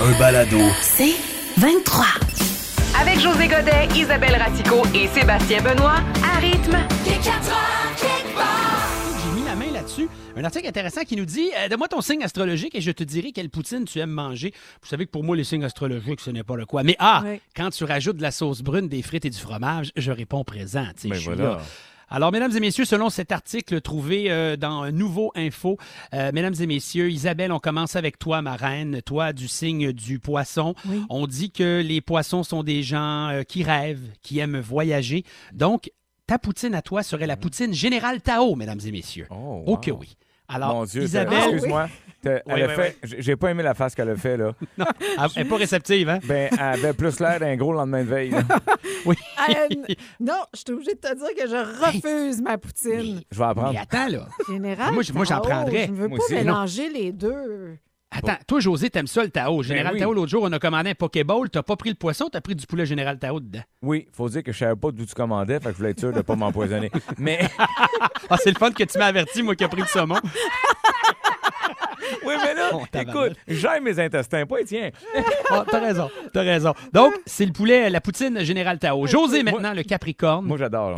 Un balado. C'est 23. Avec José Godet, Isabelle Racicot et Sébastien Benoît, à Rythme. J'ai mis ma main là-dessus. Un article intéressant qui nous dit « Donne-moi ton signe astrologique et je te dirai quelle poutine tu aimes manger. » Vous savez que pour moi, les signes astrologiques, ce n'est pas le quoi. Mais oui. Quand tu rajoutes de la sauce brune, des frites et du fromage, je réponds présent. Mais voilà. Alors, mesdames et messieurs, selon cet article trouvé dans Nouveau Info, mesdames et messieurs, Isabelle, on commence avec toi, ma reine, toi du signe du poisson. Oui. On dit que les poissons sont des gens qui rêvent, qui aiment voyager. Donc, ta poutine à toi serait la poutine Général Tao, mesdames et messieurs. Oh, wow. OK, oui. Alors, mon Dieu, Isabelle... Excuse-moi. Oui. J'ai pas aimé la face qu'elle a fait, là. Non, elle n'est pas réceptive, hein? Ben, elle avait plus l'air d'un gros lendemain de veille. Oui. Non, je suis obligée de te dire que je refuse ma poutine. Je vais apprendre. Mais attends, là. Général, moi j'en prendrais. Je ne veux pas mélanger les deux. Attends, toi, José, t'aimes ça le Tao. Général Tao, l'autre jour, on a commandé un Pokéball. T'as pas pris le poisson, t'as pris du poulet Général Tao dedans. Oui, faut dire que je savais pas d'où tu commandais, fait que je voulais être sûr de pas m'empoisonner. Mais. Ah, c'est le fun que tu m'as averti, moi qui ai pris le saumon. Oui, mais là, écoute, j'aime mes intestins, pas Étienne. Ah, t'as raison. Donc, c'est le poulet, la poutine Général Tao. José, maintenant, le Capricorne. Moi, j'adore.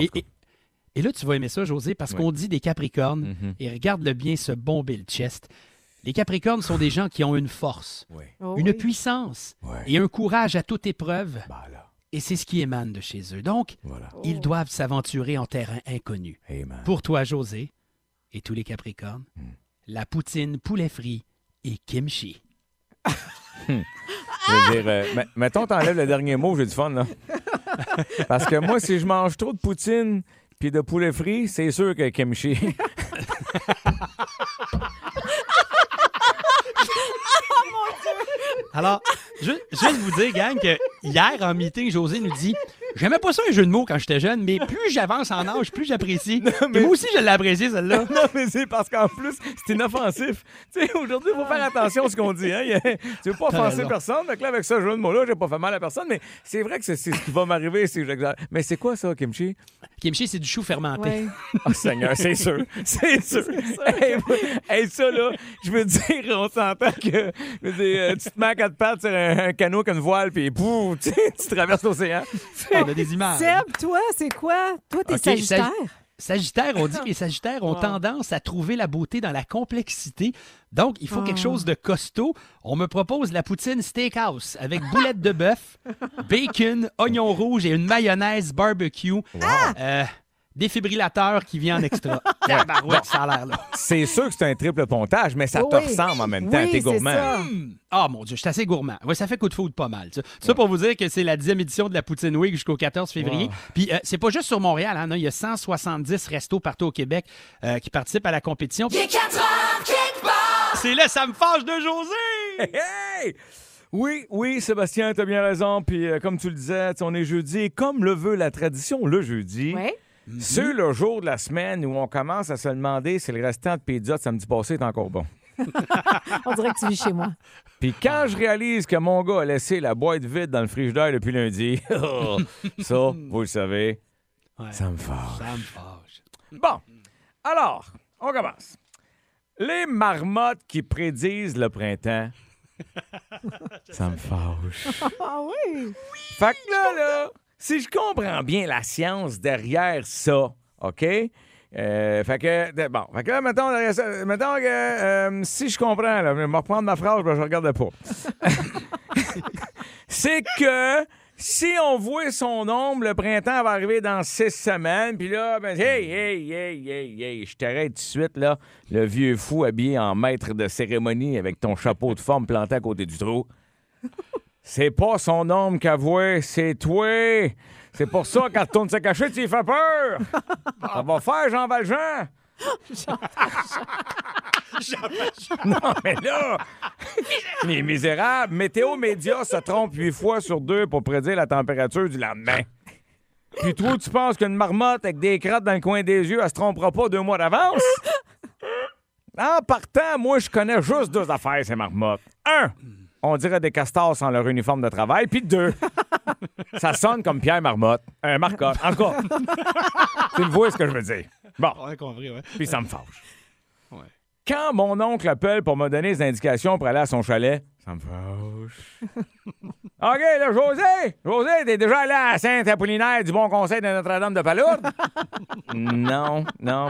Et là, tu vas aimer ça, José, parce qu'on dit des Capricornes, et regarde-le bien se bomber le chest. Les Capricornes sont des gens qui ont une force, une puissance et un courage à toute épreuve. Et c'est ce qui émane de chez eux. Donc, ils doivent s'aventurer en terrain inconnu. Amen. Pour toi, José, et tous les Capricornes, la poutine, poulet frit et kimchi. Je veux dire, mettons, t'enlèves le dernier mot, j'ai du fun, là. Parce que moi, si je mange trop de poutine puis de poulet frit, c'est sûr que kimchi... Alors, juste vous dire, gang, que hier, en meeting, José nous dit « J'aimais pas ça un jeu de mots quand j'étais jeune, mais plus j'avance en âge, plus j'apprécie. » Mais... moi aussi, je l'ai apprécié, celle-là. Non, mais c'est parce qu'en plus, c'est inoffensif. Tu sais, aujourd'hui, il faut faire attention à ce qu'on dit. Hein? Tu veux pas offenser personne. Donc là, avec ce jeu de mots-là, j'ai pas fait mal à personne, mais c'est vrai que c'est ce qui va m'arriver. Mais c'est quoi ça, kimchi? Kimchi, c'est du chou fermenté. Ouais. Oh, Seigneur, c'est sûr. Hey, ça, là, je veux dire, on s'entend que tu te mets à quatre pattes sur un canot avec une voile, puis boum, tu traverses l'océan. On a des images. Seb, toi, c'est quoi? Toi, t'es Sagittaire? Sagittaire, on dit que les Sagittaires ont tendance à trouver la beauté dans la complexité. Donc, il faut quelque chose de costaud. On me propose la poutine steakhouse avec boulettes de bœuf, bacon, oignon rouge et une mayonnaise barbecue. Wow. Défibrillateur qui vient en extra. Tabarouette, ça a l'air là. C'est sûr que c'est un triple pontage, mais ça te ressemble en même temps. T'es gourmand. Ah, mon Dieu, je suis assez gourmand. Oui, ça fait coup de foudre pas mal. Ça pour vous dire que c'est la 10e édition de la Poutine Week jusqu'au 14 février. Wow. Puis c'est pas juste sur Montréal. Hein, il y a 170 restos partout au Québec qui participent à la compétition. Il est 4 heures, kickball! C'est là, ça me fâche de José! Hey! Oui, Sébastien, t'as bien raison. Puis comme tu le disais, on est jeudi. Et comme le veut la tradition, le jeudi... Oui. C'est le jour de la semaine où on commence à se demander si le restant de pizza de samedi passé est encore bon. On dirait que tu vis chez moi. Puis quand je réalise que mon gars a laissé la boîte vide dans le frigidaire depuis lundi, ça, vous le savez, ça me fâche. Bon, alors, on commence. Les marmottes qui prédisent le printemps, ça me fâche. Ah oui! Fait que là... Si je comprends bien la science derrière ça, OK? Fait que là, mettons que si je comprends, là, je vais reprendre ma phrase, je regarde pas. C'est que si on voit son ombre, le printemps va arriver dans 6 semaines, puis là, hey, je t'arrête tout de suite, là, le vieux fou habillé en maître de cérémonie avec ton chapeau de forme planté à côté du trou. C'est pas son homme qu'elle voit, c'est toi. C'est pour ça qu'elle retourne se cacher, tu lui fais peur. Ça va faire Jean Valjean. Non, mais là, les misérables, Météo Média se trompe 8 fois sur 2 pour prédire la température du lendemain. Puis toi, tu penses qu'une marmotte avec des crottes dans le coin des yeux, elle se trompera pas 2 mois d'avance? En partant, moi, je connais juste 2 affaires, ces marmottes. 1, on dirait des castors sans leur uniforme de travail. Puis 2, ça sonne comme Pierre Marmotte. Un marcotte. Encore. Tu me vois ce que je veux dire. Bon. Ouais, compris, ouais. Puis ça me fâche. Ouais. Quand mon oncle appelle pour me donner des indications pour aller à son chalet, ça me fâche. OK, là, José, t'es déjà allé à Saint-Apollinaire du Bon Conseil de Notre-Dame de Palourde? Non,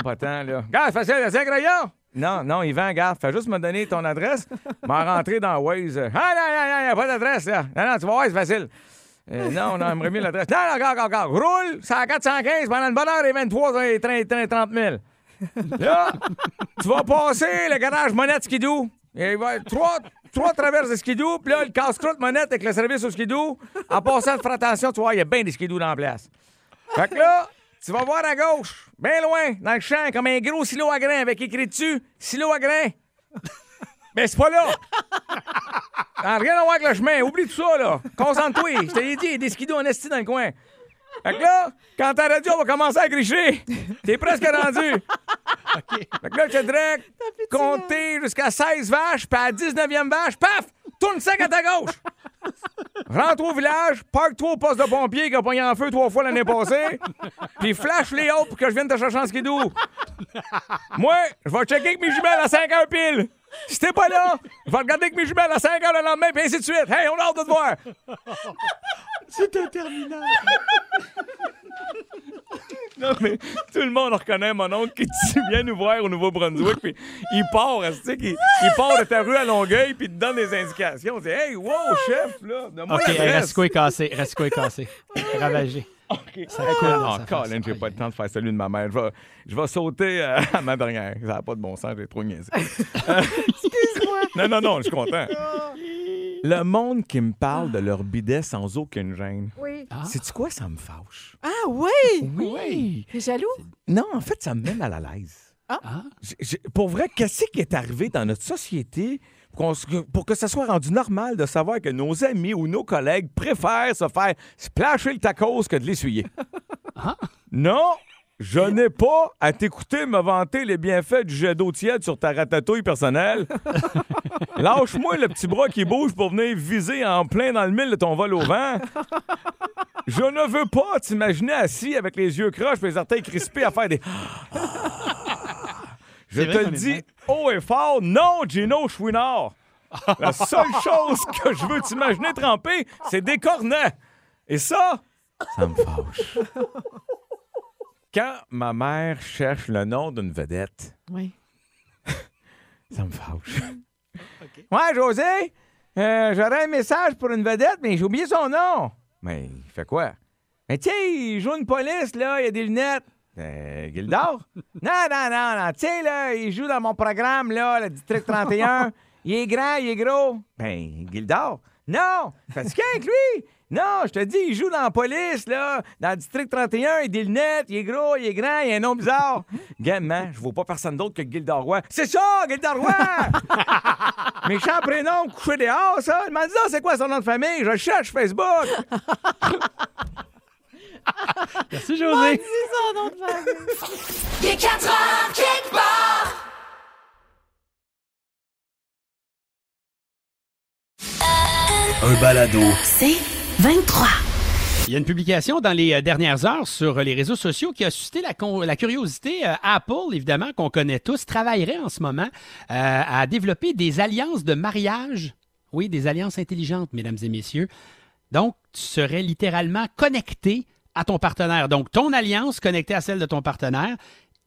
pas tant, là. Garde, fais ça, c'est un crayon! Non, Yvan, garde, fais juste me donner ton adresse, m'en rentrer dans Waze. Ah, non, y a pas d'adresse, là. Non, tu vas voir, c'est facile. Non, j'aimerais mieux l'adresse. Non, roule, c'est à 415, pendant une bonne heure et 23, et 30 000. Là, tu vas passer le garage Monette Skidoo. Il va y avoir 3 traverses de Skidoo, puis là, le casse-croûte Monette avec le service au Skidoo. En passant, fais attention, tu vois, il y a bien des Skidoo dans la place. Fait que là, tu vas voir à gauche, bien loin, dans le champ, comme un gros silo à grains avec écrit dessus « Silo à grains ». Mais c'est pas là! Rien à voir avec le chemin, oublie tout ça, là. Concentre-toi, je te l'ai dit, il y a des skidos en esti dans le coin. Fait que là, quand ta radio va commencer à gricher, t'es presque rendu. Okay. Fait que là, je te dirais, compter jusqu'à 16 vaches, puis à la 19e vache, paf! Tourne sec à ta gauche! Rentre au village, parque-toi au poste de pompier qui a pogné en feu 3 fois l'année passée, puis flash les autres pour que je vienne te chercher en skidou. Moi, je vais checker avec mes jumelles à 5 heures pile. Si t'es pas là, je vais regarder avec mes jumelles à 5 heures le lendemain, puis ainsi de suite. Hey, on a hâte de te voir! C'est interminable! Non, mais tout le monde reconnaît mon oncle qui vient nous voir au Nouveau-Brunswick, puis il part, il part de ta rue à Longueuil, puis il te donne des indications. On dit, hey, wow, chef, là, donne-moi l'adresse. OK, Racicot est cassé. Ravagé. OK. Ça coule. Colin, j'ai pas le temps de faire celui de ma mère. Je vais sauter à ma dernière. Ça n'a pas de bon sens, j'ai trop niaisé. Excuse-moi. Non, je suis content. Le monde qui me parle de leur bidet sans aucune gêne. Oui. Ah. Sais-tu quoi, ça me fâche? Ah oui! T'es jaloux? Non, en fait, ça me met mal à l'aise. Ah. Pour vrai, qu'est-ce qui est arrivé dans notre société pour que ça soit rendu normal de savoir que nos amis ou nos collègues préfèrent se faire splasher le tacos que de l'essuyer? Ah. Non! Je n'ai pas à t'écouter me vanter les bienfaits du jet d'eau tiède sur ta ratatouille personnelle. Lâche-moi le petit bras qui bouge pour venir viser en plein dans le mille de ton vol au vent. Je ne veux pas t'imaginer assis avec les yeux croches et les orteils crispés à faire des... Je te dis haut et fort, non, Gino Chouinard. La seule chose que je veux t'imaginer tremper, c'est des cornets. Et ça me fâche. Quand ma mère cherche le nom d'une vedette, oui. Ça me fâche. Okay. Ouais, José, j'aurais un message pour une vedette, mais j'ai oublié son nom. Mais il fait quoi? Mais tu sais, il joue une police, là, il a des lunettes. Gildor? Non. Tu sais, là, il joue dans mon programme, là, le District 31. Il est grand, il est gros. Ben, Gildor? Non! Fatigué avec lui! Non, je te dis, il joue dans la police, là, dans le District 31, il a des lunettes, il est gros, il est grand, il a un nom bizarre. Gamin, je vois pas personne d'autre que Gildor Roy. C'est ça, Gildor Roy! Méchant prénom, couché dehors, ça. Il m'a dit, c'est quoi son nom de famille? Je cherche Facebook. Merci, José. Dis son nom de famille. Il est 4 heures, kick-ball! Un balado. C'est 23. Il y a une publication dans les dernières heures sur les réseaux sociaux qui a suscité la curiosité. Apple, évidemment, qu'on connaît tous, travaillerait en ce moment à développer des alliances de mariage. Oui, des alliances intelligentes, mesdames et messieurs. Donc, tu serais littéralement connecté à ton partenaire. Donc, ton alliance connectée à celle de ton partenaire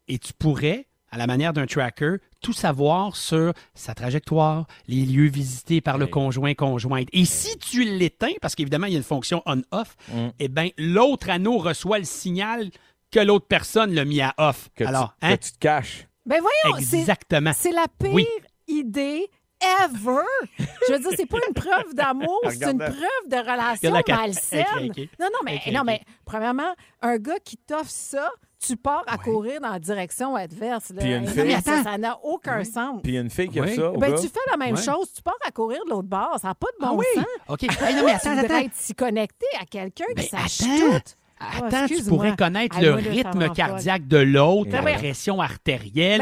et tu pourrais, à la manière d'un tracker, tout savoir sur sa trajectoire, les lieux visités par le conjoint-conjointe. Et si tu l'éteins, parce qu'évidemment, il y a une fonction on-off, eh bien, l'autre anneau reçoit le signal que l'autre personne l'a mis à off. Que tu te caches. Ben voyons, exactement. C'est la pire idée ever. Je veux dire, c'est pas une preuve d'amour, c'est une preuve de relation malsaine. Non, mais premièrement, un gars qui t'offre ça, tu pars à courir dans la direction adverse. Là. Une fille... non, ça n'a aucun sens. Puis une fille qui a ça. Ben, tu fais la même chose. Tu pars à courir de l'autre bord. Ça n'a pas de bon sens. OK. Hey, non, mais attends, tu devrais être si connecté à quelqu'un qui sache tout. Attends, tu pourrais connaître le rythme cardiaque de l'autre, la pression artérielle,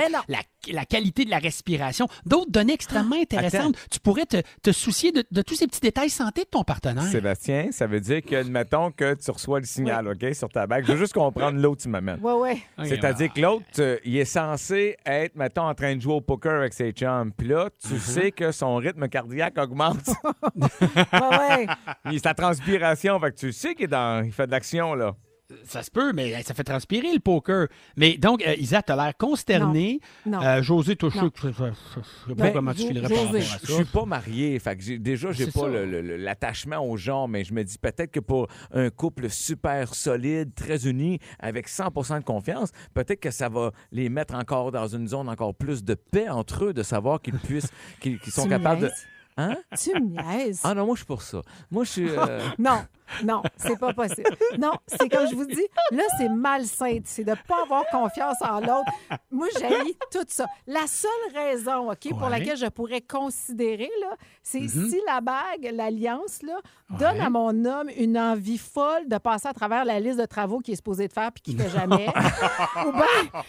la qualité de la respiration. D'autres données extrêmement intéressantes. Attends. Tu pourrais te soucier de tous ces petits détails santé de ton partenaire. Sébastien, ça veut dire que, admettons que tu reçois le signal, OK, sur ta bague. Je veux juste comprendre l'autre, tu m'amènes. Oui, oui. C'est-à-dire que l'autre, il est censé être, mettons, en train de jouer au poker avec ses chums. Puis là, tu sais que son rythme cardiaque augmente. Oui, oui. C'est la transpiration. Fait que tu sais qu'il fait de l'action, là. Ça se peut, mais ça fait transpirer le poker. Mais donc, Isa, t'as l'air consternée. Non. José, toi, je sais pas comment tu filerais par rapport à ça. Je suis pas marié. Fait que j'ai pas l'attachement au genre, mais je me dis peut-être que pour un couple super solide, très uni, avec 100% de confiance, peut-être que ça va les mettre encore dans une zone encore plus de paix entre eux, de savoir qu'ils sont capables de... Hein? Tu me niaises. Ah non, moi, je suis pour ça. Moi, je suis... Non, c'est pas possible. Non, c'est comme je vous dis, là, c'est malsain. C'est de ne pas avoir confiance en l'autre. Moi, j'haïs tout ça. La seule raison, OK, pour laquelle je pourrais considérer, là, c'est si la bague, l'alliance, là, donne à mon homme une envie folle de passer à travers la liste de travaux qu'il est supposé de faire puis qu'il ne fait jamais. ou bien,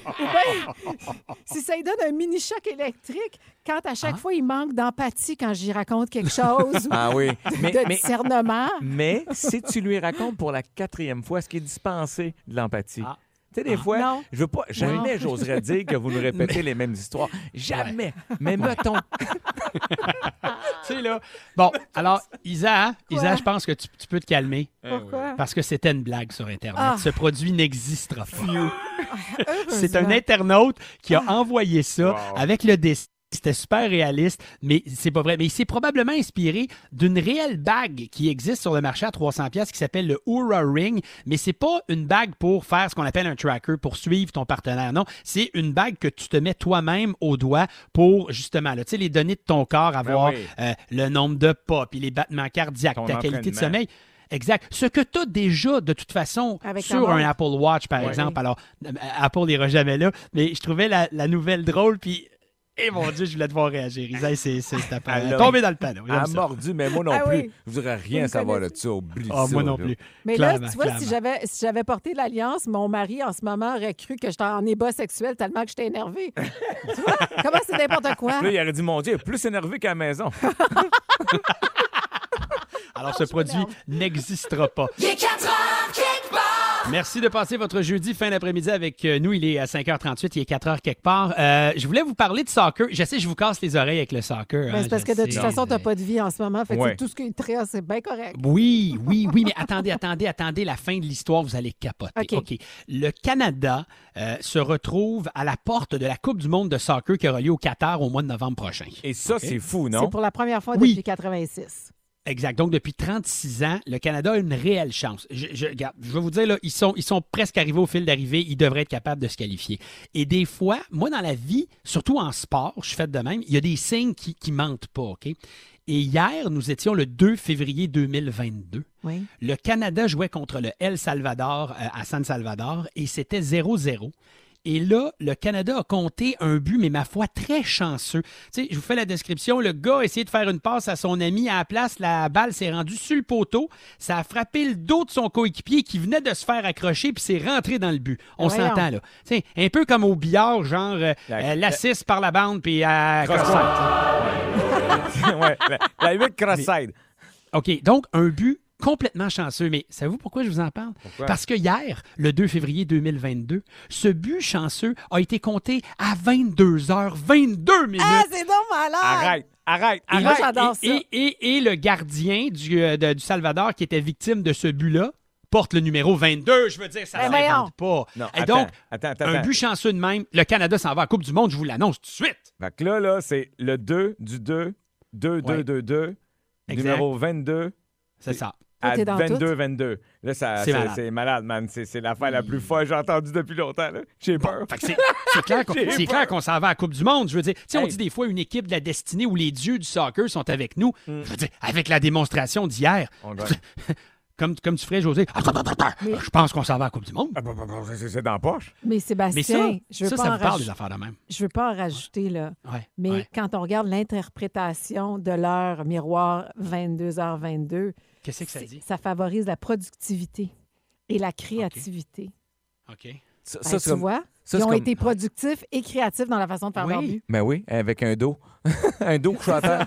si ça lui donne un mini-choc électrique, quand à chaque fois, il manque d'empathie quand j'y raconte quelque chose, de discernement. Mais si tu lui racontes pour la 4e fois, est-ce qu'il est dispensé de l'empathie? Tu sais, des fois, je veux pas... Jamais j'oserais dire que vous nous répétez les mêmes histoires. Jamais. Mais mettons... tu sais, là... Bon, alors, Isa, je pense que tu peux te calmer. Pourquoi? Parce que c'était une blague sur Internet. Ce produit n'existera pas. C'est un internaute qui a envoyé ça avec le dessin. C'était super réaliste, mais c'est pas vrai. Mais il s'est probablement inspiré d'une réelle bague qui existe sur le marché à 300$ qui s'appelle le Oura Ring. Mais c'est pas une bague pour faire ce qu'on appelle un tracker, pour suivre ton partenaire. Non, c'est une bague que tu te mets toi-même au doigt pour, justement, là, tu sais, les données de ton corps, avoir le nombre de pas, puis les battements cardiaques, ta qualité de sommeil. Exact. Ce que tu as déjà, de toute façon, avec sur un Apple Watch, par exemple. Alors, Apple n'ira jamais là, mais je trouvais la nouvelle drôle, puis... Eh mon Dieu, je voulais te voir réagir. Isaïe, c'est tombé dans le panneau. Elle a mordu, mais moi non plus. Je voudrais rien savoir de ça. Oublie ça. Moi non plus. Mais clairement, là, tu vois, si j'avais porté l'alliance, mon mari, en ce moment, aurait cru que j'étais en ébat sexuel tellement que j'étais énervée. Tu vois? Comment c'est n'importe quoi? Là, il aurait dit, mon Dieu, plus énervé qu'à la maison. Alors, ce produit n'existera pas. Il est 4h quelque part! Merci de passer votre jeudi fin d'après-midi avec nous. Il est à 5h38, il est 4h quelque part. Je voulais vous parler de soccer. Je sais, je vous casse les oreilles avec le soccer. Hein, c'est parce que de toute façon, tu n'as pas de vie en ce moment. Fait que tout ce qui est très, c'est bien correct. Oui, mais attendez la fin de l'histoire, vous allez capoter. OK. Le Canada se retrouve à la porte de la Coupe du Monde de soccer qui aura lieu au Qatar au mois de novembre prochain. Et ça, c'est fou, non? C'est pour la première fois depuis 86. Exact. Donc, depuis 36 ans, le Canada a une réelle chance. Je vais vous dire, là, ils sont presque arrivés au fil d'arrivée. Ils devraient être capables de se qualifier. Et des fois, moi, dans la vie, surtout en sport, je suis faite de même, il y a des signes qui mentent pas, OK? Et hier, nous étions le 2 février 2022. Oui. Le Canada jouait contre le El Salvador à San Salvador et c'était 0-0. Et là, le Canada a compté un but, mais ma foi, très chanceux. Tu sais, je vous fais la description. Le gars a essayé de faire une passe à son ami à la place. La balle s'est rendue sur le poteau. Ça a frappé le dos de son coéquipier qui venait de se faire accrocher puis c'est rentré dans le but. On s'entend, là. Tu sais, un peu comme au billard, genre l'assist par la bande puis à cross-side. La 8 cross-side. OK, donc un but complètement chanceux. Mais savez-vous pourquoi je vous en parle? Pourquoi? Parce que hier, le 2 février 2022, ce but chanceux a été compté à 22h22. Ah, c'est donc malade! Arrête! Moi, j'adore ça. Et le gardien du Salvador qui était victime de ce but-là porte le numéro 22. Je veux dire, ça ne s'invente pas. Non, et donc, attends. Un but chanceux de même, le Canada s'en va à la Coupe du Monde, je vous l'annonce tout de suite. Fait que là, c'est le 2 du 2, 2, 2, 2, 2, numéro 22. C'est ça. À 22-22. Là, c'est malade, man. C'est l'affaire la plus folle que j'ai entendue depuis longtemps. Là. J'ai peur. Fait que c'est clair qu'on s'en va à la Coupe du Monde. Je veux dire, tu sais, on dit des fois une équipe de la destinée où les dieux du soccer sont avec nous. Je veux dire, avec la démonstration d'hier. Comme tu ferais, José, je pense qu'on s'en va à la Coupe du Monde. C'est dans la poche. Mais Sébastien, ça me parle des affaires de même. Je ne veux pas en rajouter, là. Ouais. Mais quand on regarde l'interprétation de l'heure miroir 22h22, qu'est-ce que ça dit? Ça favorise la productivité et la créativité. OK. Tu vois? Ils ont été productifs et créatifs dans la façon de faire leur but. Ben oui, avec un dos. Un dos couché à terre.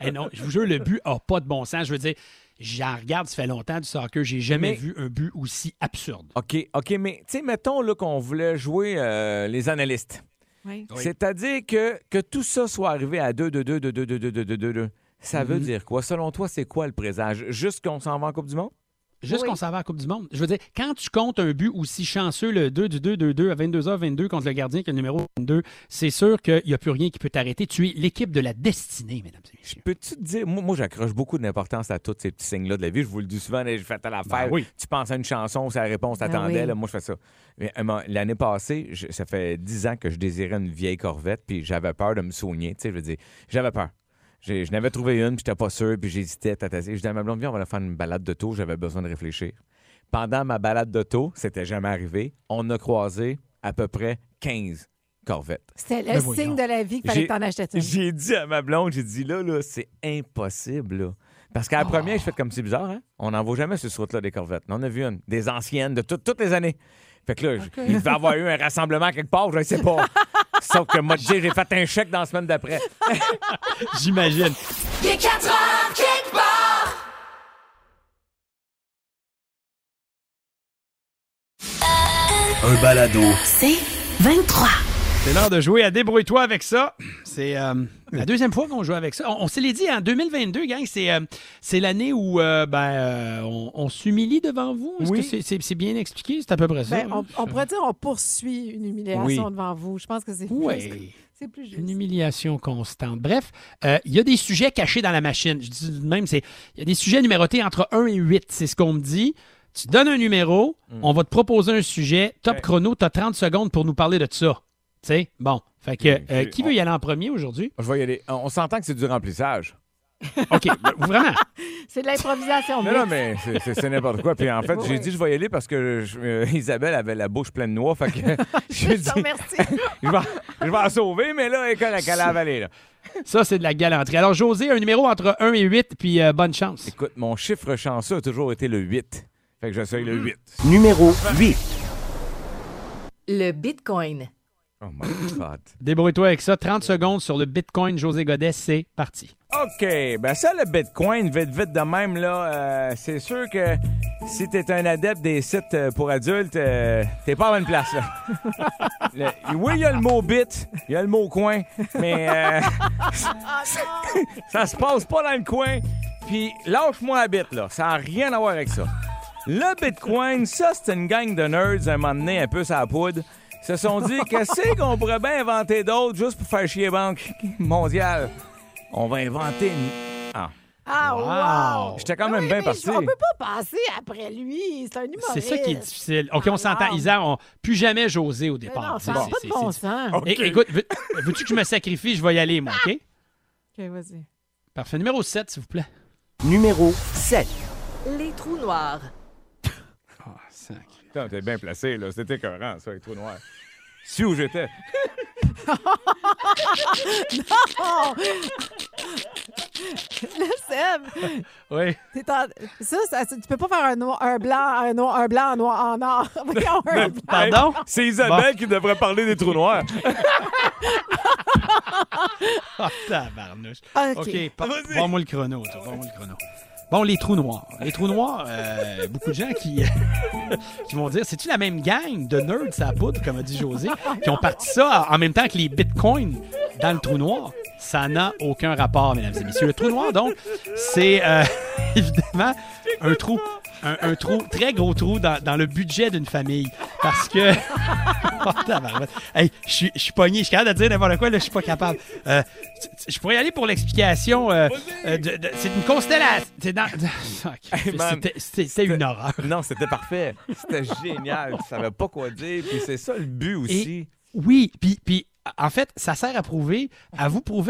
Hey non, je vous jure, le but n'a pas de bon sens. Je veux dire, j'en regarde, ça fait longtemps du soccer, j'ai jamais vu un but aussi absurde. OK, mais tu sais, mettons là, qu'on voulait jouer les analystes. Oui. C'est-à-dire que tout ça soit arrivé à 2-2-2-2-2-2-2-2-2-2. Ça veut dire quoi? Selon toi, c'est quoi le présage? Juste qu'on s'en va en Coupe du Monde? Juste qu'on s'en va à la Coupe du Monde. Je veux dire, quand tu comptes un but aussi chanceux, le 2-2-2-2-2 à 22h22 contre le gardien qui est le numéro 22, c'est sûr qu'il n'y a plus rien qui peut t'arrêter. Tu es l'équipe de la destinée, mesdames et messieurs. Peux-tu te dire, moi j'accroche beaucoup d'importance à tous ces petits signes-là de la vie. Je vous le dis souvent, je fais telle affaire. Ben oui. Tu penses à une chanson, c'est la réponse, t'attendais. Là, moi, je fais ça. Mais, l'année passée, ça fait 10 ans que je désirais une vieille Corvette, puis j'avais peur de me soigner. Tu sais, je veux dire, j'avais peur. Je n'avais trouvé une, puis j'étais pas sûr, puis j'hésitais. Je disais à ma blonde, viens, on va faire une balade d'auto. J'avais besoin de réfléchir. Pendant ma balade d'auto, c'était jamais arrivé, on a croisé à peu près 15 Corvettes. C'était le signe de la vie qu'il fallait t'en acheter une. J'ai dit à ma blonde, là, c'est impossible, là. Parce qu'à la première, je fais comme c'est bizarre, hein? On n'en voit jamais sur ce route-là des Corvettes. On a vu une, des anciennes de toutes les années. Fait que là, il devait avoir eu un rassemblement quelque part, je ne sais pas. Sauf que moi, j'ai fait un chèque dans la semaine d'après. J'imagine. Il est 4 heures quelque part. Un balado. C'est 23. C'est l'heure de jouer à Débrouille-toi avec ça. C'est la deuxième fois qu'on joue avec ça. On se l'est dit, en 2022, gang, c'est l'année où on s'humilie devant vous. Est-ce que c'est bien expliqué? C'est à peu près ça. Ben, on pourrait dire qu'on poursuit une humiliation devant vous. Je pense que c'est plus juste. Une humiliation constante. Bref, il y a des sujets cachés dans la machine. Je dis même, il y a des sujets numérotés entre 1 et 8. C'est ce qu'on me dit. Tu donnes un numéro, on va te proposer un sujet. Top chrono, tu as 30 secondes pour nous parler de ça. T'sais, bon, fait que qui veut y aller en premier aujourd'hui? Je vais y aller. On s'entend que c'est du remplissage. OK, vraiment. C'est de l'improvisation. Non, mais c'est n'importe quoi. Puis en fait, j'ai dit je vais y aller parce que Isabelle avait la bouche pleine de noix. Fait que j'ai dit je vais en sauver, mais là, elle a avalé, là. Ça, c'est de la galanterie. Alors, José, un numéro entre 1 et 8, puis bonne chance. Écoute, mon chiffre chanceux a toujours été le 8. Fait que j'essaye le 8. Numéro 8. Le Bitcoin. Oh my God. Débrouille-toi avec ça. 30 secondes sur le Bitcoin, José Godet, c'est parti. OK. Ben ça, le Bitcoin, vite de même, là, c'est sûr que si t'es un adepte des sites pour adultes, t'es pas à bonne place, là. Oui, il y a le mot bit, il y a le mot coin, mais ça se passe pas dans le coin. Puis lâche-moi la bit, là. Ça n'a rien à voir avec ça. Le Bitcoin, ça, c'est une gang de nerds, un moment donné, un peu sur la poudre. Se sont dit, qu'est-ce qu'on pourrait bien inventer d'autre juste pour faire chier les banques mondiales? On va inventer une... wow! J'étais quand même bien parti. On peut pas passer après lui. C'est un humoriste. C'est ça qui est difficile. OK, on s'entend. Isa, plus jamais José au départ. Non, ça n'a pas de bon sens. Okay. Écoute, veux-tu que je me sacrifie? Je vais y aller, moi, OK? OK, vas-y. Parfait. Numéro 7, s'il vous plaît. Numéro 7. Les trous noirs. Ah, putain, t'es bien placé, là. C'était écœurant, ça, les trous noirs. Si où j'étais. Non! Le Seb! Oui. Tu peux pas faire un blanc, un noir, en or. Pardon? C'est Isabelle qui devrait parler des trous noirs. Oh, tabarnouche. OK, prends-moi le chrono. Bon, les trous noirs. Les trous noirs, beaucoup de gens qui vont dire, c'est-tu la même gang de nerds à poudre, comme a dit José, qui ont parti ça en même temps que les bitcoins dans le trou noir? Ça n'a aucun rapport, mesdames et messieurs. Le trou noir, donc, c'est évidemment un trou, un trou, très gros trou dans le budget d'une famille. Parce que... Hey, je suis pogné, je suis capable de dire n'importe quoi, là, je suis pas capable. Je pourrais y aller pour l'explication. C'est une constellation. C'était une horreur. Non, c'était parfait. C'était génial. Tu savais pas quoi dire. Puis c'est ça le but aussi. Oui, puis en fait, ça sert à vous prouver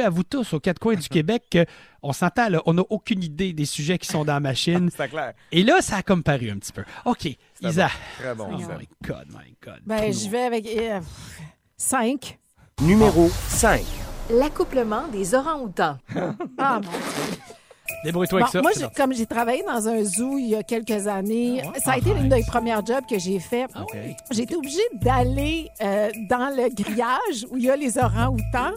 à vous tous, aux quatre coins du Québec, qu'on s'entend, là, on n'a aucune idée des sujets qui sont dans la machine. C'est clair. Et là, ça a comme paru un petit peu. OK, Isa. Bon. Très bon. Isa. My God. Ben, j'y vais avec 5. Numéro 5. L'accouplement des orang-outans. Ah, mon Dieu. Débrouille-toi avec ça. Moi, comme j'ai travaillé dans un zoo il y a quelques années, ça a été l'une des premières jobs que j'ai fait. Okay. J'ai été obligée d'aller dans le grillage où il y a les orangs-outans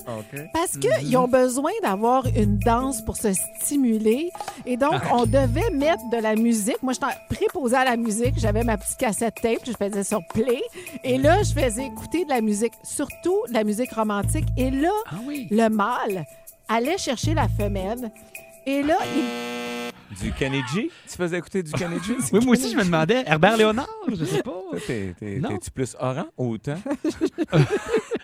parce qu'ils ont besoin d'avoir une danse pour se stimuler. Et donc, on devait mettre de la musique. Moi, j'étais préposée à la musique. J'avais ma petite cassette tape, je faisais sur play. Et là, je faisais écouter de la musique, surtout de la musique romantique. Et là, le mâle allait chercher la femelle. Et là, du Kennedy? Tu faisais écouter du Kennedy? Oui, moi aussi, je me demandais. Herbert Léonard? Je sais pas. T'es-tu plus orang ou autant?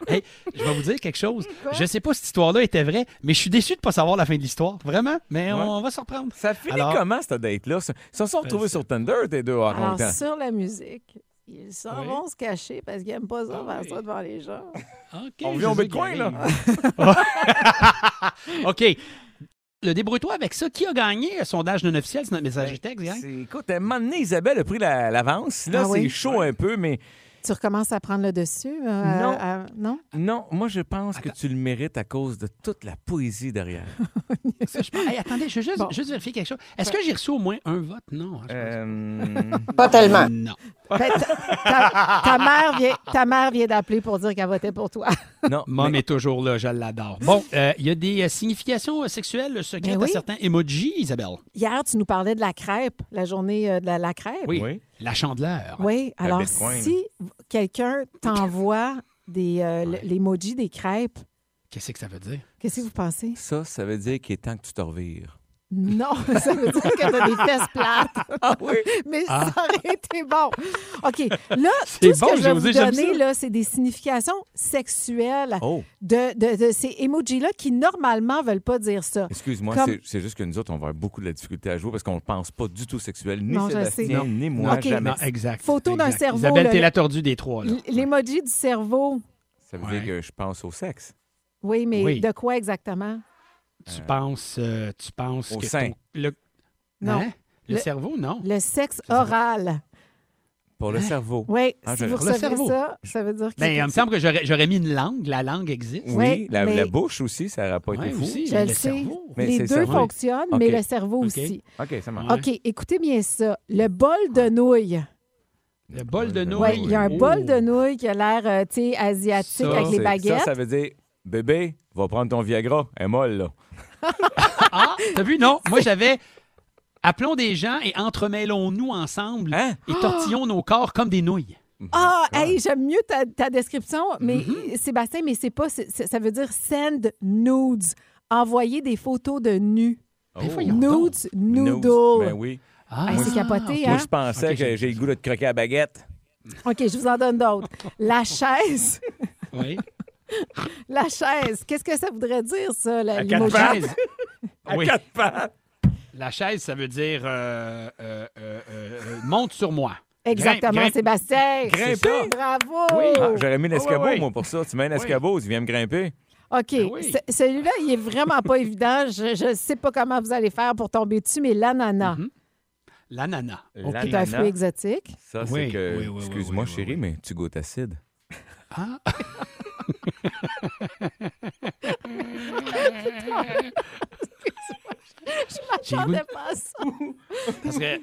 Hey, je vais vous dire quelque chose. Je sais pas si cette histoire-là était vraie, mais je suis déçu de ne pas savoir la fin de l'histoire. Vraiment? Mais on va se reprendre. Ça finit comment, cette date-là? Ils se sont retrouvés sur Tinder, tes deux orang-outans. Alors, sur la musique, ils s'en vont se cacher parce qu'ils n'aiment pas ça faire ça devant les gens. Okay, on vient au Bitcoin, là? OK. Le Débrouille-toi avec ça. Qui a gagné un sondage non officiel? C'est notre message texte. Hein? Écoute, à un moment donné, Isabelle a pris l'avance. Là, c'est chaud un peu, mais... Tu recommences à prendre le dessus? Non, moi, je pense que tu le mérites à cause de toute la poésie derrière. Ça, attendez, je vais juste vérifier quelque chose. Est-ce que j'ai reçu au moins un vote? Non. Pas tellement. Non. Ta mère vient d'appeler pour dire qu'elle votait pour toi. Non, maman est toujours là, je l'adore. Bon, il y a des significations sexuelles secrètes à certains emojis, Isabelle. Hier, tu nous parlais de la crêpe, la journée de la crêpe. Oui. La chandeleur. Oui, alors si quelqu'un t'envoie l'emoji des crêpes... Qu'est-ce que ça veut dire? Qu'est-ce que vous pensez? Ça veut dire qu'il est temps que tu te revires. Non, ça veut dire que t'as des fesses plates. Ah oui? Mais ça aurait été bon. OK, là, tout ce que je vais vous donner, là, c'est des significations sexuelles de ces emojis-là qui, normalement, ne veulent pas dire ça. Excuse-moi, c'est juste que nous autres, on va avoir beaucoup de la difficulté à jouer parce qu'on ne pense pas du tout sexuel, ni Sébastien, ni moi, jamais. Non, exact. Photo d'un cerveau. Isabelle, t'es la tordue des trois, là. L'emoji du cerveau. Ça veut dire que je pense au sexe. Oui, mais de quoi exactement? Tu penses au sein. Non. Hein? Le cerveau, non. Le sexe oral. Pour le cerveau. Oui, si vous recevez ça, ça veut dire que... il me semble que j'aurais mis une langue. La langue existe. Oui, la bouche aussi, ça n'aurait pas été fou. Aussi, je le sais. Mais les deux fonctionnent, mais le cerveau aussi. OK, ça marche. OK, écoutez bien ça. Le bol de nouilles. Le bol de nouilles. Oui, il y a un bol de nouilles qui a l'air, tu sais, asiatique avec les baguettes. Ça veut dire... Bébé, va prendre ton Viagra. Elle est molle, là. T'as vu? Non. Moi, j'avais... Appelons des gens et entremêlons-nous ensemble et tortillons nos corps comme des nouilles. J'aime mieux ta description, mais Sébastien, mais c'est pas... Ça veut dire « send nudes », envoyer des photos de nus. Nudes, noodles. Ben oui. C'est capoté, hein? Moi, je pensais que j'ai le goût de te croquer à la baguette. OK, je vous en donne d'autres. La chaise. Oui. La chaise, qu'est-ce que ça voudrait dire, ça? À quatre pattes. Quatre pattes. La chaise, ça veut dire monte sur moi. Exactement, Sébastien. Grimpe. Bravo. Oui. J'aurais mis l'escabeau, moi, pour ça. Tu mets un escabeau, tu viens me grimper. OK. Celui-là, il est vraiment pas évident. Je sais pas comment vous allez faire pour tomber dessus, mais l'ananas. L'ananas. Okay. C'est un fruit exotique. Ça, c'est que... Excuse-moi, chérie, mais tu goûtes acide. Ah! Je m'attendais pas à ça. Parce que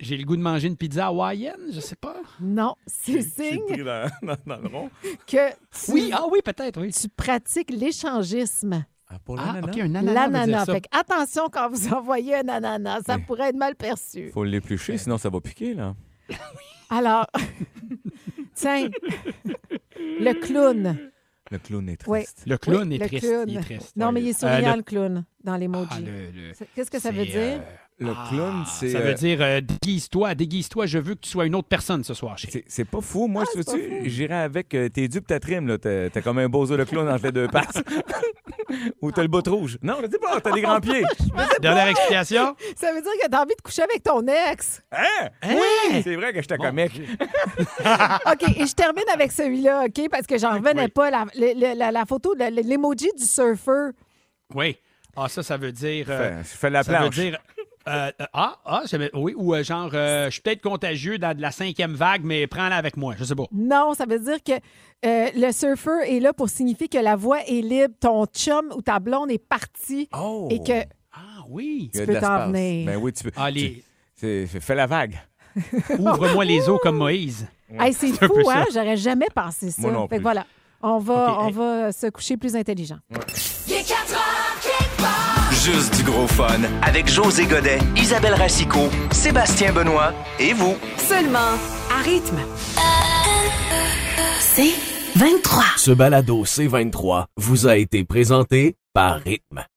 j'ai le goût de manger une pizza hawaïenne, je sais pas. Non, c'est signe. J'ai pris dans le rond. Tu pratiques l'échangisme. Pour l'ananas. OK, un ananas. L'ananas. Fait attention quand vous envoyez un ananas, ça pourrait être mal perçu. Faut l'éplucher, sinon ça va piquer, là. Alors, tiens, le clown. Le clown est triste. Le clown est triste. Non, mais il est souriant, le clown, dans l'emoji. Qu'est-ce que ça veut dire? Le clown, c'est... Ça veut dire déguise-toi, je veux que tu sois une autre personne ce soir. C'est pas fou. Moi, je sais-tu, j'irais avec tes dupes, ta trim, là. T'as comme un Bozo le clown entre les deux pattes. Ou t'as le bout rouge. Non, je sais pas, t'as des grands pieds. Dernière explication. Ça veut dire que t'as envie de coucher avec ton ex. Hein? Oui! C'est vrai que je t'ai comme mec. OK, et je termine avec celui-là, OK? Parce que j'en revenais pas. La photo, l'emoji du surfeur. Oui. Ah, ça veut dire... Fais la planche. Oui, ou genre, je suis peut-être contagieux dans de la 5e vague, mais prends-la avec moi, je sais pas. Non, ça veut dire que le surfeur est là pour signifier que la voie est libre, ton chum ou ta blonde est partie et que... Ah oui! Tu peux t'en venir. Ben oui, tu peux. Allez. Fais la vague. Ouvre-moi les eaux comme Moïse. Ouais. Hey, c'est fou, hein? J'aurais jamais pensé ça. Moi non plus. Fait que voilà, on va se coucher plus intelligent. Ouais. Il est 4 heures, juste du gros fun avec José Godet, Isabelle Racicot, Sébastien Benoît et vous. Seulement à rythme. C23. Ce balado C23 vous a été présenté par Rythme.